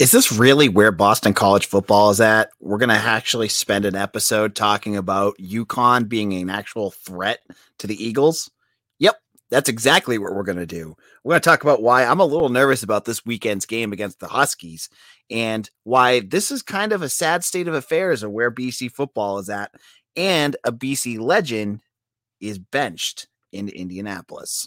is this really where Boston college football is at? We're going to actually spend an episode talking about UConn being an actual threat to the Eagles. Yep. That's exactly what we're going to do. We're going to talk about why I'm a little nervous about this weekend's game against the Huskies and why this is kind of a sad state of affairs of where BC football is at. And a BC legend is benched in Indianapolis.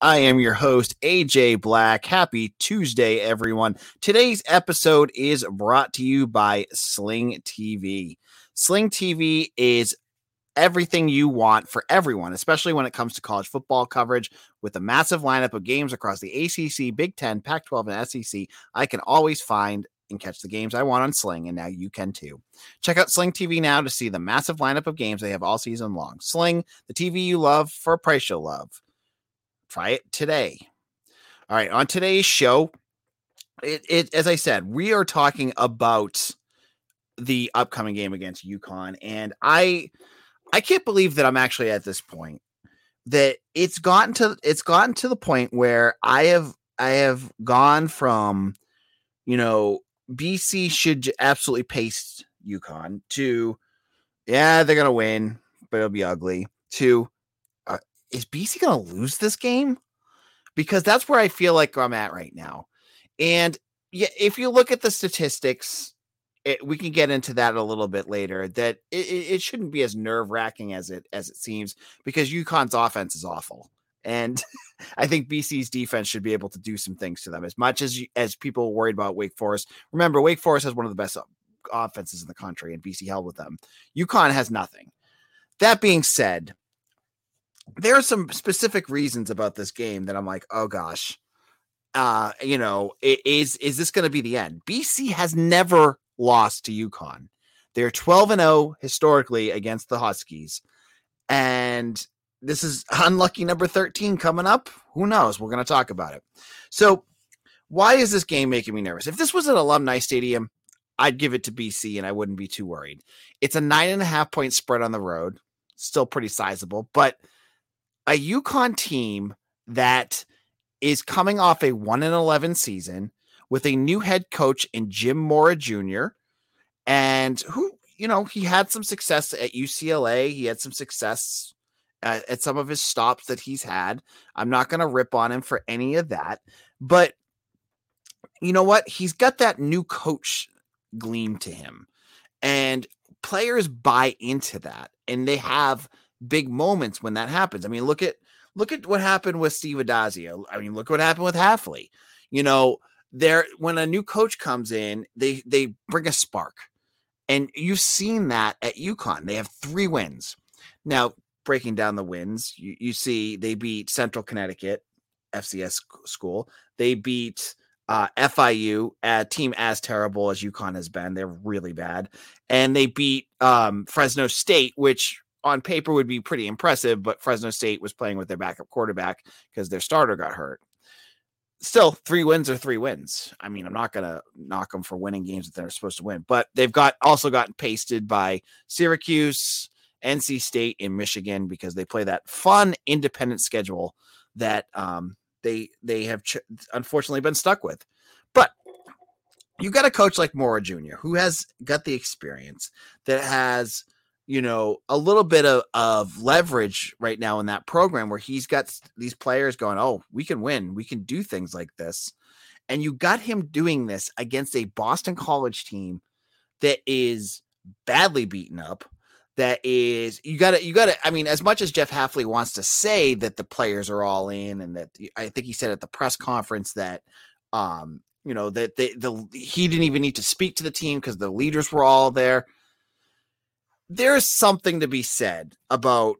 I am your host, AJ Black. Happy Tuesday, everyone. Today's episode is brought to you by Sling TV. Sling TV is everything you want for everyone, especially when it comes to college football coverage. With a massive lineup of games across the ACC, Big Ten, Pac-12, and SEC, I can always find and catch the games I want on Sling, and now you can too. Check out Sling TV now to see the massive lineup of games they have all season long. Sling, the TV you love for a price you'll love. Try it today. All right. On today's show, as I said, we are talking about the upcoming game against UConn. And I can't believe that I'm actually at this point that it's gotten to the point where I have gone from, you know, BC should absolutely paste UConn to, yeah, they're going to win, but it'll be ugly, to, is BC going to lose this game? Because that's where I feel like I'm at right now. And yeah, if you look at the statistics, we can get into that a little bit later, that it shouldn't be as nerve wracking as it seems, because UConn's offense is awful. And I think BC's defense should be able to do some things to them, as much as people worried about Wake Forest. Remember, Wake Forest has one of the best offenses in the country, and BC held with them. UConn has nothing. That being said, there are some specific reasons about this game that I'm like, oh gosh, you know, is this going to be the end? BC has never lost to UConn. They're 12-0 historically against the Huskies. And this is unlucky number 13 coming up. Who knows? We're going to talk about it. So why is this game making me nervous? If this was an alumni stadium, I'd give it to BC and I wouldn't be too worried. It's a 9.5 point spread on the road. Still pretty sizable, but a UConn team that is coming off a 1-11 season with a new head coach in Jim Mora Jr. And who, you know, he had some success at UCLA. He had some success at some of his stops that he's had. I'm not going to rip on him for any of that, but you know what? He's got that new coach gleam to him, and players buy into that, and they have big moments when that happens. I mean, look at what happened with Steve Addazio. I mean, look what happened with Hafley. You know, when a new coach comes in, they bring a spark. And you've seen that at UConn. They have 3 wins. Now, breaking down the wins, you see they beat Central Connecticut, FCS school. They beat FIU, a team as terrible as UConn has been. They're really bad. And they beat Fresno State, which on paper would be pretty impressive, but Fresno State was playing with their backup quarterback because their starter got hurt. Still, 3 wins are 3 wins. I mean, I'm not going to knock them for winning games that they're supposed to win, but they've also gotten pasted by Syracuse, NC State, and Michigan, because they play that fun independent schedule that they have unfortunately been stuck with. But you got a coach like Mora Jr., who has got the experience, that has, you know, a little bit of leverage right now in that program, where he's got these players going, oh, we can win. We can do things like this. And you got him doing this against a Boston College team that is badly beaten up. That is, you gotta, I mean, as much as Jeff Hafley wants to say that the players are all in, and that I think he said at the press conference that, you know, that he didn't even need to speak to the team because the leaders were all there. There's something to be said about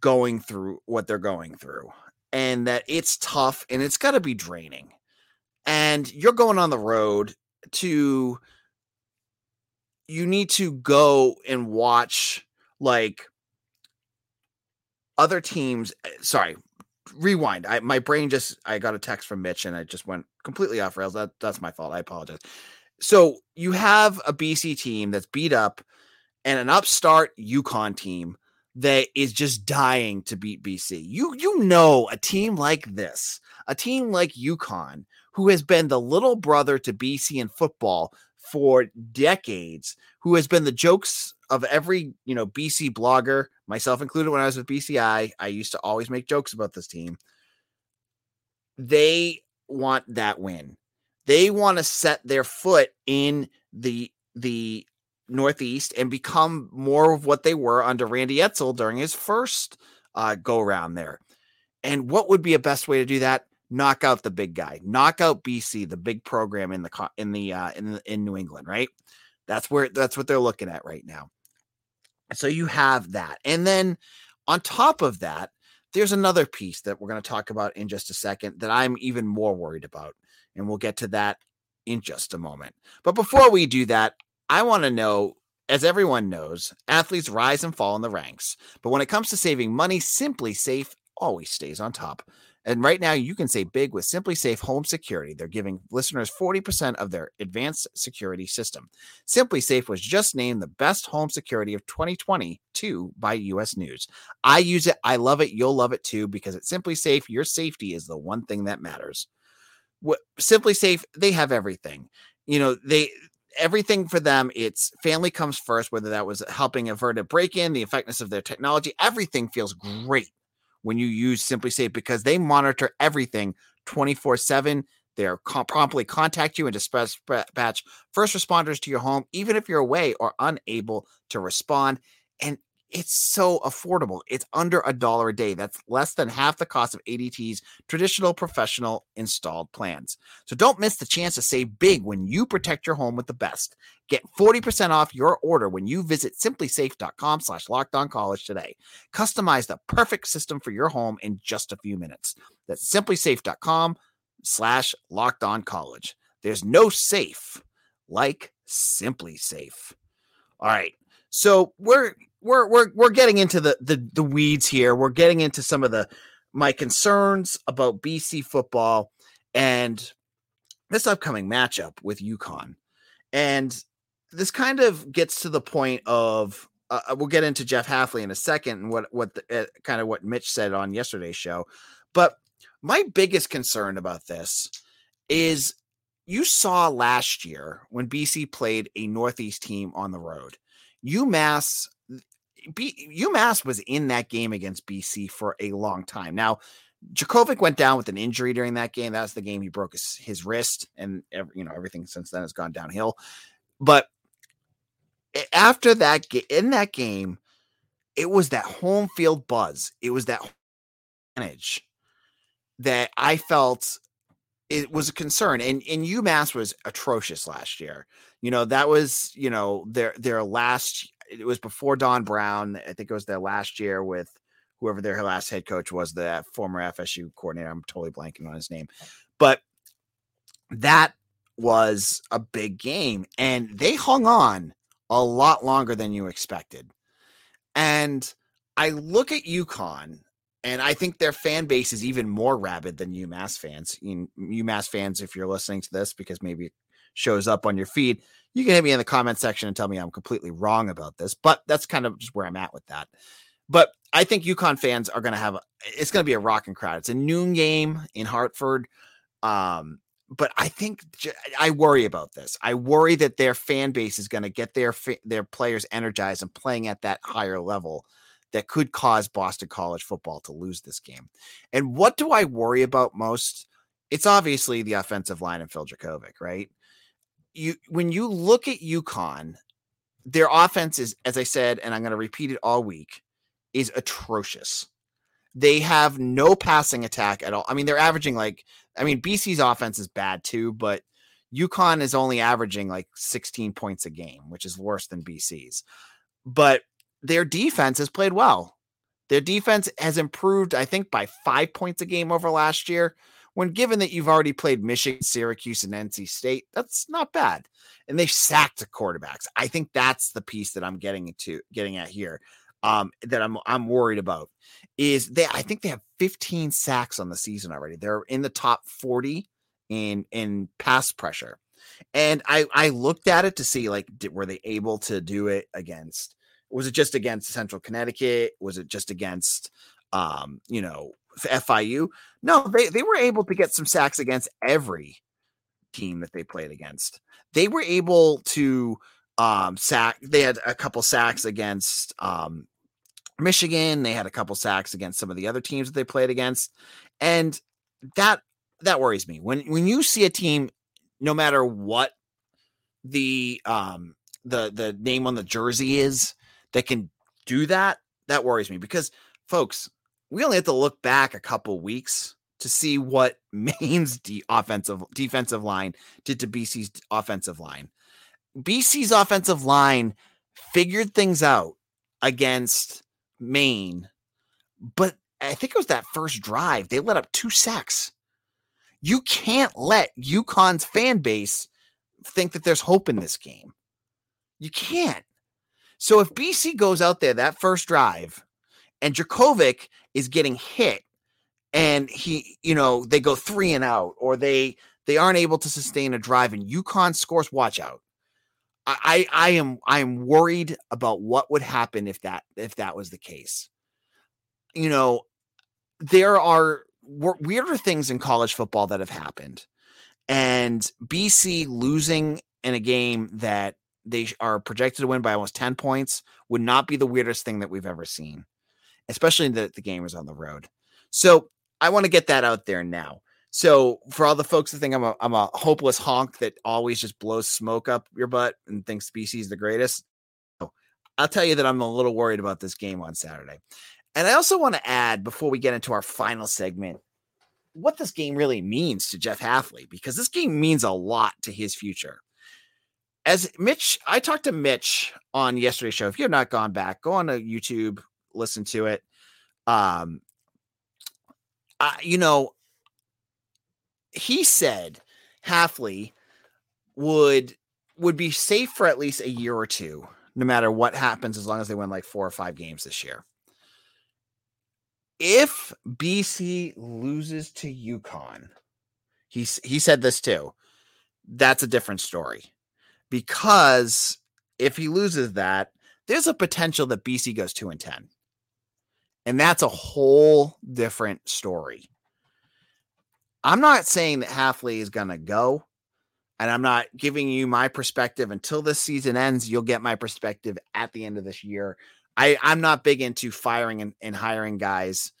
going through what they're going through, and that it's tough and it's got to be draining. And you're going on the road to you need to go and watch like other teams. Sorry, rewind. I got a text from Mitch and I just went completely off rails. That's my fault. I apologize. So you have a BC team that's beat up and an upstart UConn team that is just dying to beat BC. You know, a team like this, a team like UConn, who has been the little brother to BC in football for decades, who has been the jokes of every, you know, BC blogger, myself included. When I was with BCI, I used to always make jokes about this team. They want that win. They want to set their foot in the Northeast and become more of what they were under Randy Edsall during his first go round there. And what would be a best way to do that? Knock out the big guy, knock out BC, the big program in New England, right? That's what they're looking at right now. So you have that. And then on top of that, there's another piece that we're going to talk about in just a second that I'm even more worried about. And we'll get to that in just a moment. But before we do that, I want to know, as everyone knows, athletes rise and fall in the ranks. But when it comes to saving money, Simply Safe always stays on top. And right now you can save big with Simply Safe Home Security. They're giving listeners 40% of their advanced security system. Simply Safe was just named the best home security of 2022 by US News. I use it. I love it. You'll love it too, because at Simply Safe, your safety is the one thing that matters. What Simply Safe, they have everything, you know, everything for them. It's family comes first, whether that was helping avert a break-in, the effectiveness of their technology. Everything feels great when you use Simply Safe because they monitor everything 24/7. They'll promptly contact you and dispatch first responders to your home, even if you're away or unable to respond. And it's so affordable. It's under $1 a day. That's less than half the cost of ADT's traditional professional installed plans. So don't miss the chance to save big when you protect your home with the best. Get 40% off your order when you visit simplysafe.com/LockedOnCollege today. Customize the perfect system for your home in just a few minutes. That's simplysafe.com/LockedOnCollege. There's no safe like Simply Safe. All right. So we're getting into the weeds here. We're getting into some of my concerns about BC football and this upcoming matchup with UConn. And this kind of gets to the point of we'll get into Jeff Hafley in a second and what Mitch said on yesterday's show. But my biggest concern about this is you saw last year when BC played a Northeast team on the road, UMass was in that game against BC for a long time. Now, Jakovic went down with an injury during that game. That's the game he broke his wrist, and everything since then has gone downhill. But after that, in that game, it was that home field buzz. It was that advantage that I felt it was a concern. And UMass was atrocious last year. You know, that was, you know, their last. It was before Don Brown. I think it was their last year with whoever their last head coach was, the former FSU coordinator. I'm totally blanking on his name, but that was a big game and they hung on a lot longer than you expected. And I look at UConn and I think their fan base is even more rabid than UMass fans. UMass fans, if you're listening to this, because maybe it shows up on your feed, you can hit me in the comment section and tell me I'm completely wrong about this, but that's kind of just where I'm at with that. But I think UConn fans are going to have it's going to be a rocking crowd. It's a noon game in Hartford. But I think I worry about this. I worry that their fan base is going to get their players energized and playing at that higher level that could cause Boston College football to lose this game. And what do I worry about most? It's obviously the offensive line and Phil Drakovic, right? When you look at UConn, their offense is, as I said, and I'm going to repeat it all week, is atrocious. They have no passing attack at all. I mean, they're averaging BC's offense is bad too, but UConn is only averaging 16 points a game, which is worse than BC's. But their defense has played well. Their defense has improved, I think, by 5 points a game over last year, when given that you've already played Michigan, Syracuse, and NC State, that's not bad. And they've sacked the quarterbacks. I think that's the piece that I'm getting at here. That I'm worried about is I think they have 15 sacks on the season already. They're in the top 40 in pass pressure. And I looked at it to see, like, were they able to do it against, was it just against Central Connecticut? Was it just against, FIU? No, they were able to get some sacks against every team that they played against. They were able to sack. They had a couple sacks against, Michigan. They had a couple sacks against some of the other teams that they played against. And that worries me when you see a team, no matter what the name on the jersey is, that can do that. That worries me because, folks, we only have to look back a couple weeks to see what Maine's defensive line did to BC's offensive line. BC's offensive line figured things out against Maine, but I think it was that first drive. They let up 2 sacks. You can't let UConn's fan base think that there's hope in this game. You can't. So if BC goes out there that first drive and Jakovic is getting hit and they go 3 and out, or they aren't able to sustain a drive and UConn scores, watch out. I am worried about what would happen if that was the case. There are weirder things in college football that have happened, and BC losing in a game that they are projected to win by almost 10 points would not be the weirdest thing that we've ever seen, especially that the game was on the road. So I want to get that out there now. So for all the folks that think I'm a hopeless honk that always just blows smoke up your butt and thinks BC is the greatest, I'll tell you that I'm a little worried about this game on Saturday. And I also want to add, before we get into our final segment, what this game really means to Jeff Hafley, because this game means a lot to his future. As Mitch, I talked to Mitch on yesterday's show. If you have not gone back, go on to YouTube, listen to it. He said Hafley would be safe for at least a year or two, no matter what happens, as long as they win like 4 or 5 games this year. If BC loses to UConn, he said this too, that's a different story. Because if he loses that, there's a potential that BC goes 2-10. And that's a whole different story. I'm not saying that Hafley is going to go, and I'm not giving you my perspective until this season ends. You'll get my perspective at the end of this year. I'm not big into firing and hiring guys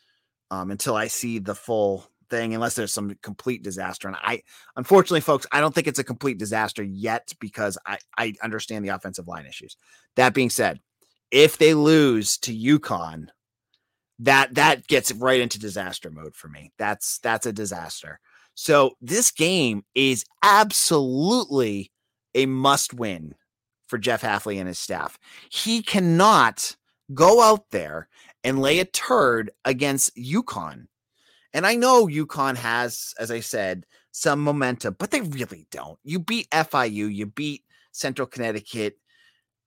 until I see the full thing, unless there's some complete disaster. And unfortunately, folks, I don't think it's a complete disaster yet, because I understand the offensive line issues. That being said, if they lose to UConn, that gets right into disaster mode for me. That's a disaster. So this game is absolutely a must win for Jeff Hafley and his staff. He cannot go out there and lay a turd against UConn. And I know UConn has, as I said, some momentum, but they really don't. You beat FIU, you beat Central Connecticut.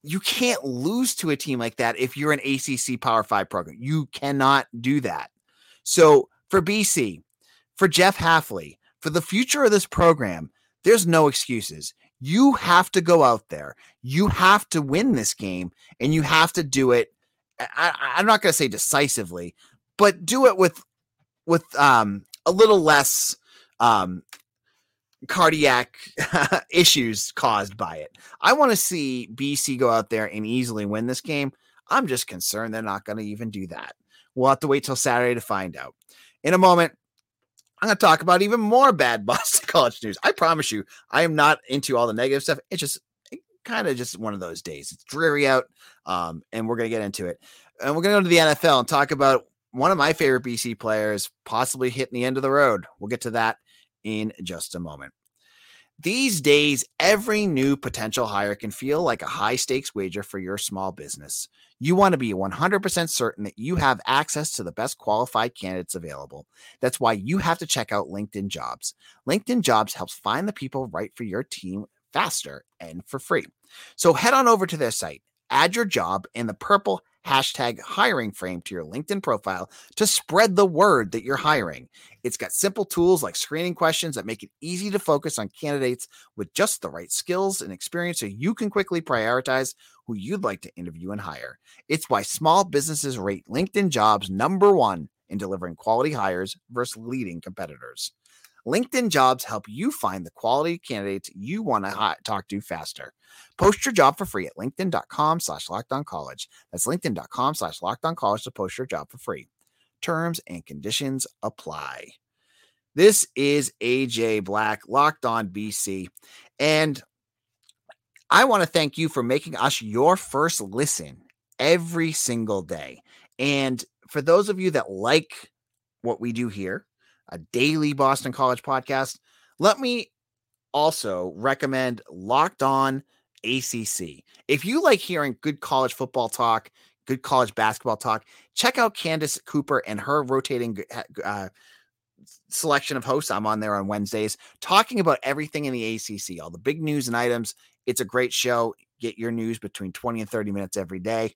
You can't lose to a team like that if you're an ACC Power 5 program. You cannot do that. So for BC, for Jeff Hafley, for the future of this program, there's no excuses. You have to go out there. You have to win this game, and you have to do it. I'm not going to say decisively, but do it with a little less cardiac issues caused by it. I want to see BC go out there and easily win this game. I'm just concerned they're not going to even do that. We'll have to wait till Saturday to find out. In a moment, I'm going to talk about even more bad Boston College news. I promise you, I am not into all the negative stuff. It's just kind of just one of those days. It's dreary out, and we're going to get into it. And we're going to go to the NFL and talk about one of my favorite BC players possibly hitting the end of the road. We'll get to that in just a moment. These days, every new potential hire can feel like a high-stakes wager for your small business. You want to be 100% certain that you have access to the best qualified candidates available. That's why you have to check out LinkedIn Jobs. LinkedIn Jobs helps find the people right for your team faster and for free. So head on over to their site, add your job in the purple hashtag hiring frame to your LinkedIn profile to spread the word that you're hiring. It's got simple tools like screening questions that make it easy to focus on candidates with just the right skills and experience so you can quickly prioritize who you'd like to interview and hire. It's why small businesses rate LinkedIn Jobs #1 in delivering quality hires versus leading competitors. LinkedIn Jobs help you find the quality candidates you want to talk to faster. Post your job for free at linkedin.com/lockedoncollege. That's linkedin.com/lockedoncollege to post your job for free. Terms and conditions apply. This is AJ Black, Locked On BC. And I want to thank you for making us your first listen every single day. And for those of you that like what we do here, a daily Boston College podcast, let me also recommend Locked On ACC. If you like hearing good college football talk, good college basketball talk, check out Candace Cooper and her rotating selection of hosts. I'm on there on Wednesdays talking about everything in the ACC, all the big news and items. It's a great show. Get your news between 20 and 30 minutes every day.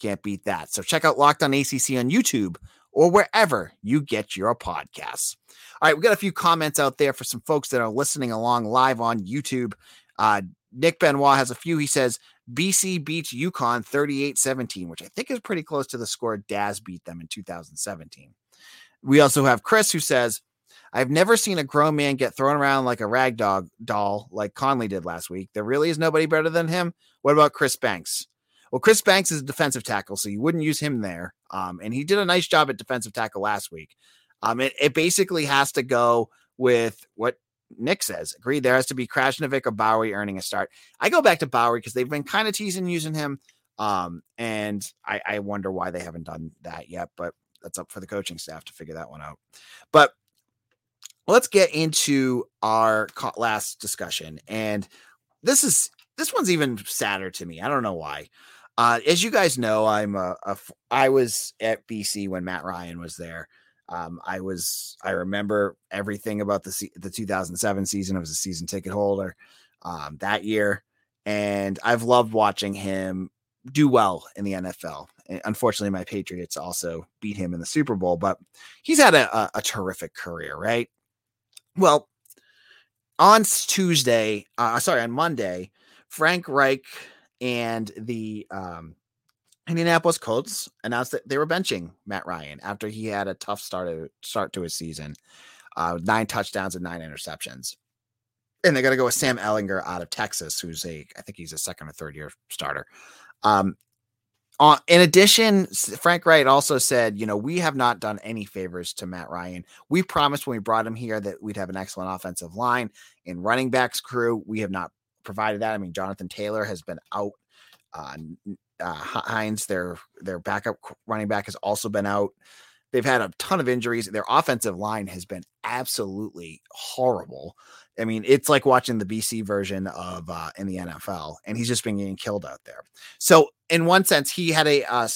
Can't beat that. So check out Locked On ACC on YouTube or wherever you get your podcasts. All right, we got a few comments out there for some folks that are listening along live on YouTube. Nick Benoit has a few. He says, BC beats UConn 38-17, which I think is pretty close to the score Daz beat them in 2017. We also have Chris, who says, I've never seen a grown man get thrown around like a rag doll like Conley did last week. There really is nobody better than him. What about Chris Banks? Well, Chris Banks is a defensive tackle, so you wouldn't use him there. And he did a nice job at defensive tackle last week. It basically has to go with what Nick says. Agreed, there has to be Krasniewicz or Bowie earning a start. I go back to Bowie because they've been kind of teasing using him, and I wonder why they haven't done that yet, but that's up for the coaching staff to figure that one out. But let's get into our last discussion, and this one's even sadder to me. I don't know why. As you guys know, I was at BC when Matt Ryan was there. I remember everything about the 2007 season. I was a season ticket holder that year, and I've loved watching him do well in the NFL. And unfortunately, my Patriots also beat him in the Super Bowl, but he's had a terrific career, right? Well, on Monday, Frank Reich and the Indianapolis Colts announced that they were benching Matt Ryan after he had a tough start to his season, 9 touchdowns and 9 interceptions. And they're going to go with Sam Ehlinger out of Texas, who's I think he's a second or third year starter. In addition, Frank Reich also said, we have not done any favors to Matt Ryan. We promised when we brought him here that we'd have an excellent offensive line and running backs crew. We have not provided that. I mean, Jonathan Taylor has been out. Hines, their backup running back, has also been out. They've had a ton of injuries. Their offensive line has been absolutely horrible. I mean, it's like watching the BC version of in the NFL, and he's just been getting killed out there. So in one sense, he had a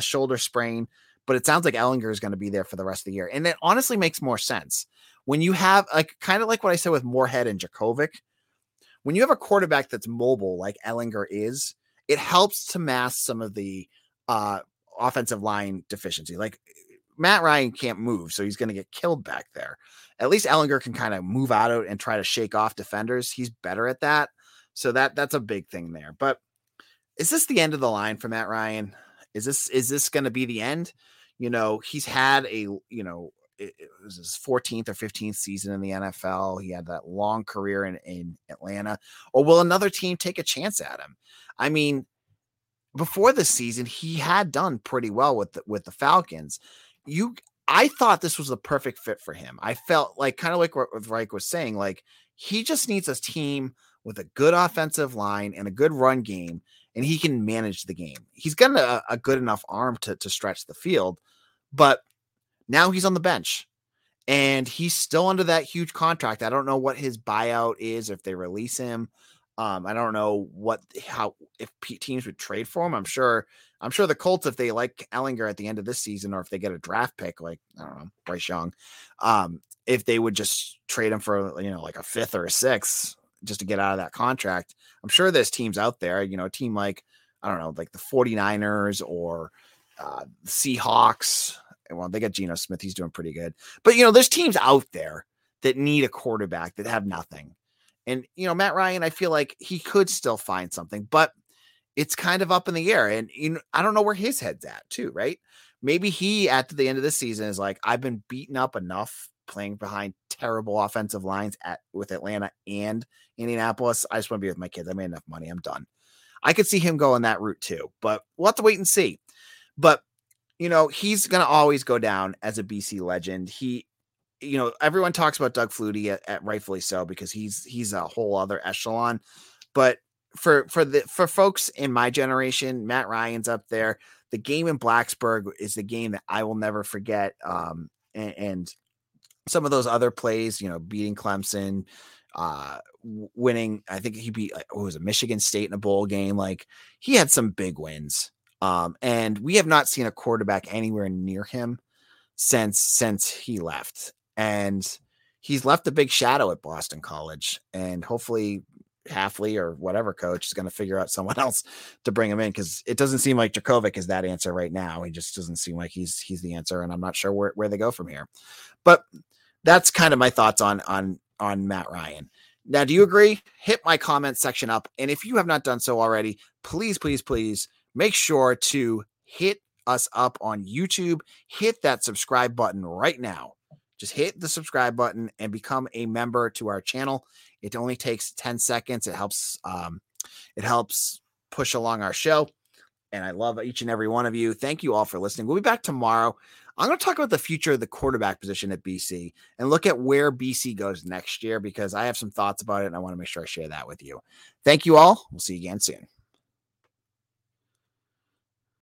shoulder sprain, but it sounds like Ehlinger is going to be there for the rest of the year. And that honestly makes more sense. When you have kind of like what I said with Moorhead and Jakovic, when you have a quarterback that's mobile like Ehlinger is, it helps to mask some of the offensive line deficiency. Like Matt Ryan can't move, so he's going to get killed back there. At least Ehlinger can kind of move out and try to shake off defenders. He's better at that. So that's a big thing there. But is this the end of the line for Matt Ryan? Is this going to be the end? He's had it was his 14th or 15th season in the NFL. He had that long career in Atlanta. Or will another team take a chance at him? I mean, before this season, he had done pretty well with the Falcons. I thought this was the perfect fit for him. I felt like, kind of like what Reich was saying, like he just needs a team with a good offensive line and a good run game, and he can manage the game. He's got a good enough arm to stretch the field, but now he's on the bench. and he's still under that huge contract. I don't know what his buyout is if they release him. I don't know if teams would trade for him. I'm sure the Colts, if they like Ehlinger at the end of this season, or if they get a draft pick, like, I don't know, Bryce Young, if they would just trade him for, like a fifth or a sixth just to get out of that contract. I'm sure there's teams out there, a team like, I don't know, like the 49ers or Seahawks. Well, they got Geno Smith. He's doing pretty good, but there's teams out there that need a quarterback that have nothing. And, Matt Ryan, I feel like he could still find something, but it's kind of up in the air. And, I don't know where his head's at too, right? Maybe he, at the end of the season, is like, I've been beaten up enough playing behind terrible offensive lines with Atlanta and Indianapolis. I just want to be with my kids. I made enough money. I'm done. I could see him going that route too, but we'll have to wait and see. But, he's going to always go down as a BC legend. Everyone talks about Doug Flutie, rightfully so, because he's a whole other echelon. But for folks in my generation, Matt Ryan's up there. The game in Blacksburg is the game that I will never forget. And some of those other plays, beating Clemson, winning. I think he beat Michigan State in a bowl game. Like, he had some big wins. And we have not seen a quarterback anywhere near him since he left. And he's left a big shadow at Boston College, and hopefully Hafley or whatever coach is going to figure out someone else to bring him in, because it doesn't seem like Jakovic is that answer right now. He just doesn't seem like he's the answer, and I'm not sure where they go from here. But that's kind of my thoughts on Matt Ryan. Now, do you agree? Hit my comment section up, and if you have not done so already, please make sure to hit us up on YouTube. Hit that subscribe button right now. Just hit the subscribe button and become a member to our channel. It only takes 10 seconds. It helps push along our show. And I love each and every one of you. Thank you all for listening. We'll be back tomorrow. I'm going to talk about the future of the quarterback position at BC and look at where BC goes next year, because I have some thoughts about it and I want to make sure I share that with you. Thank you all. We'll see you again soon.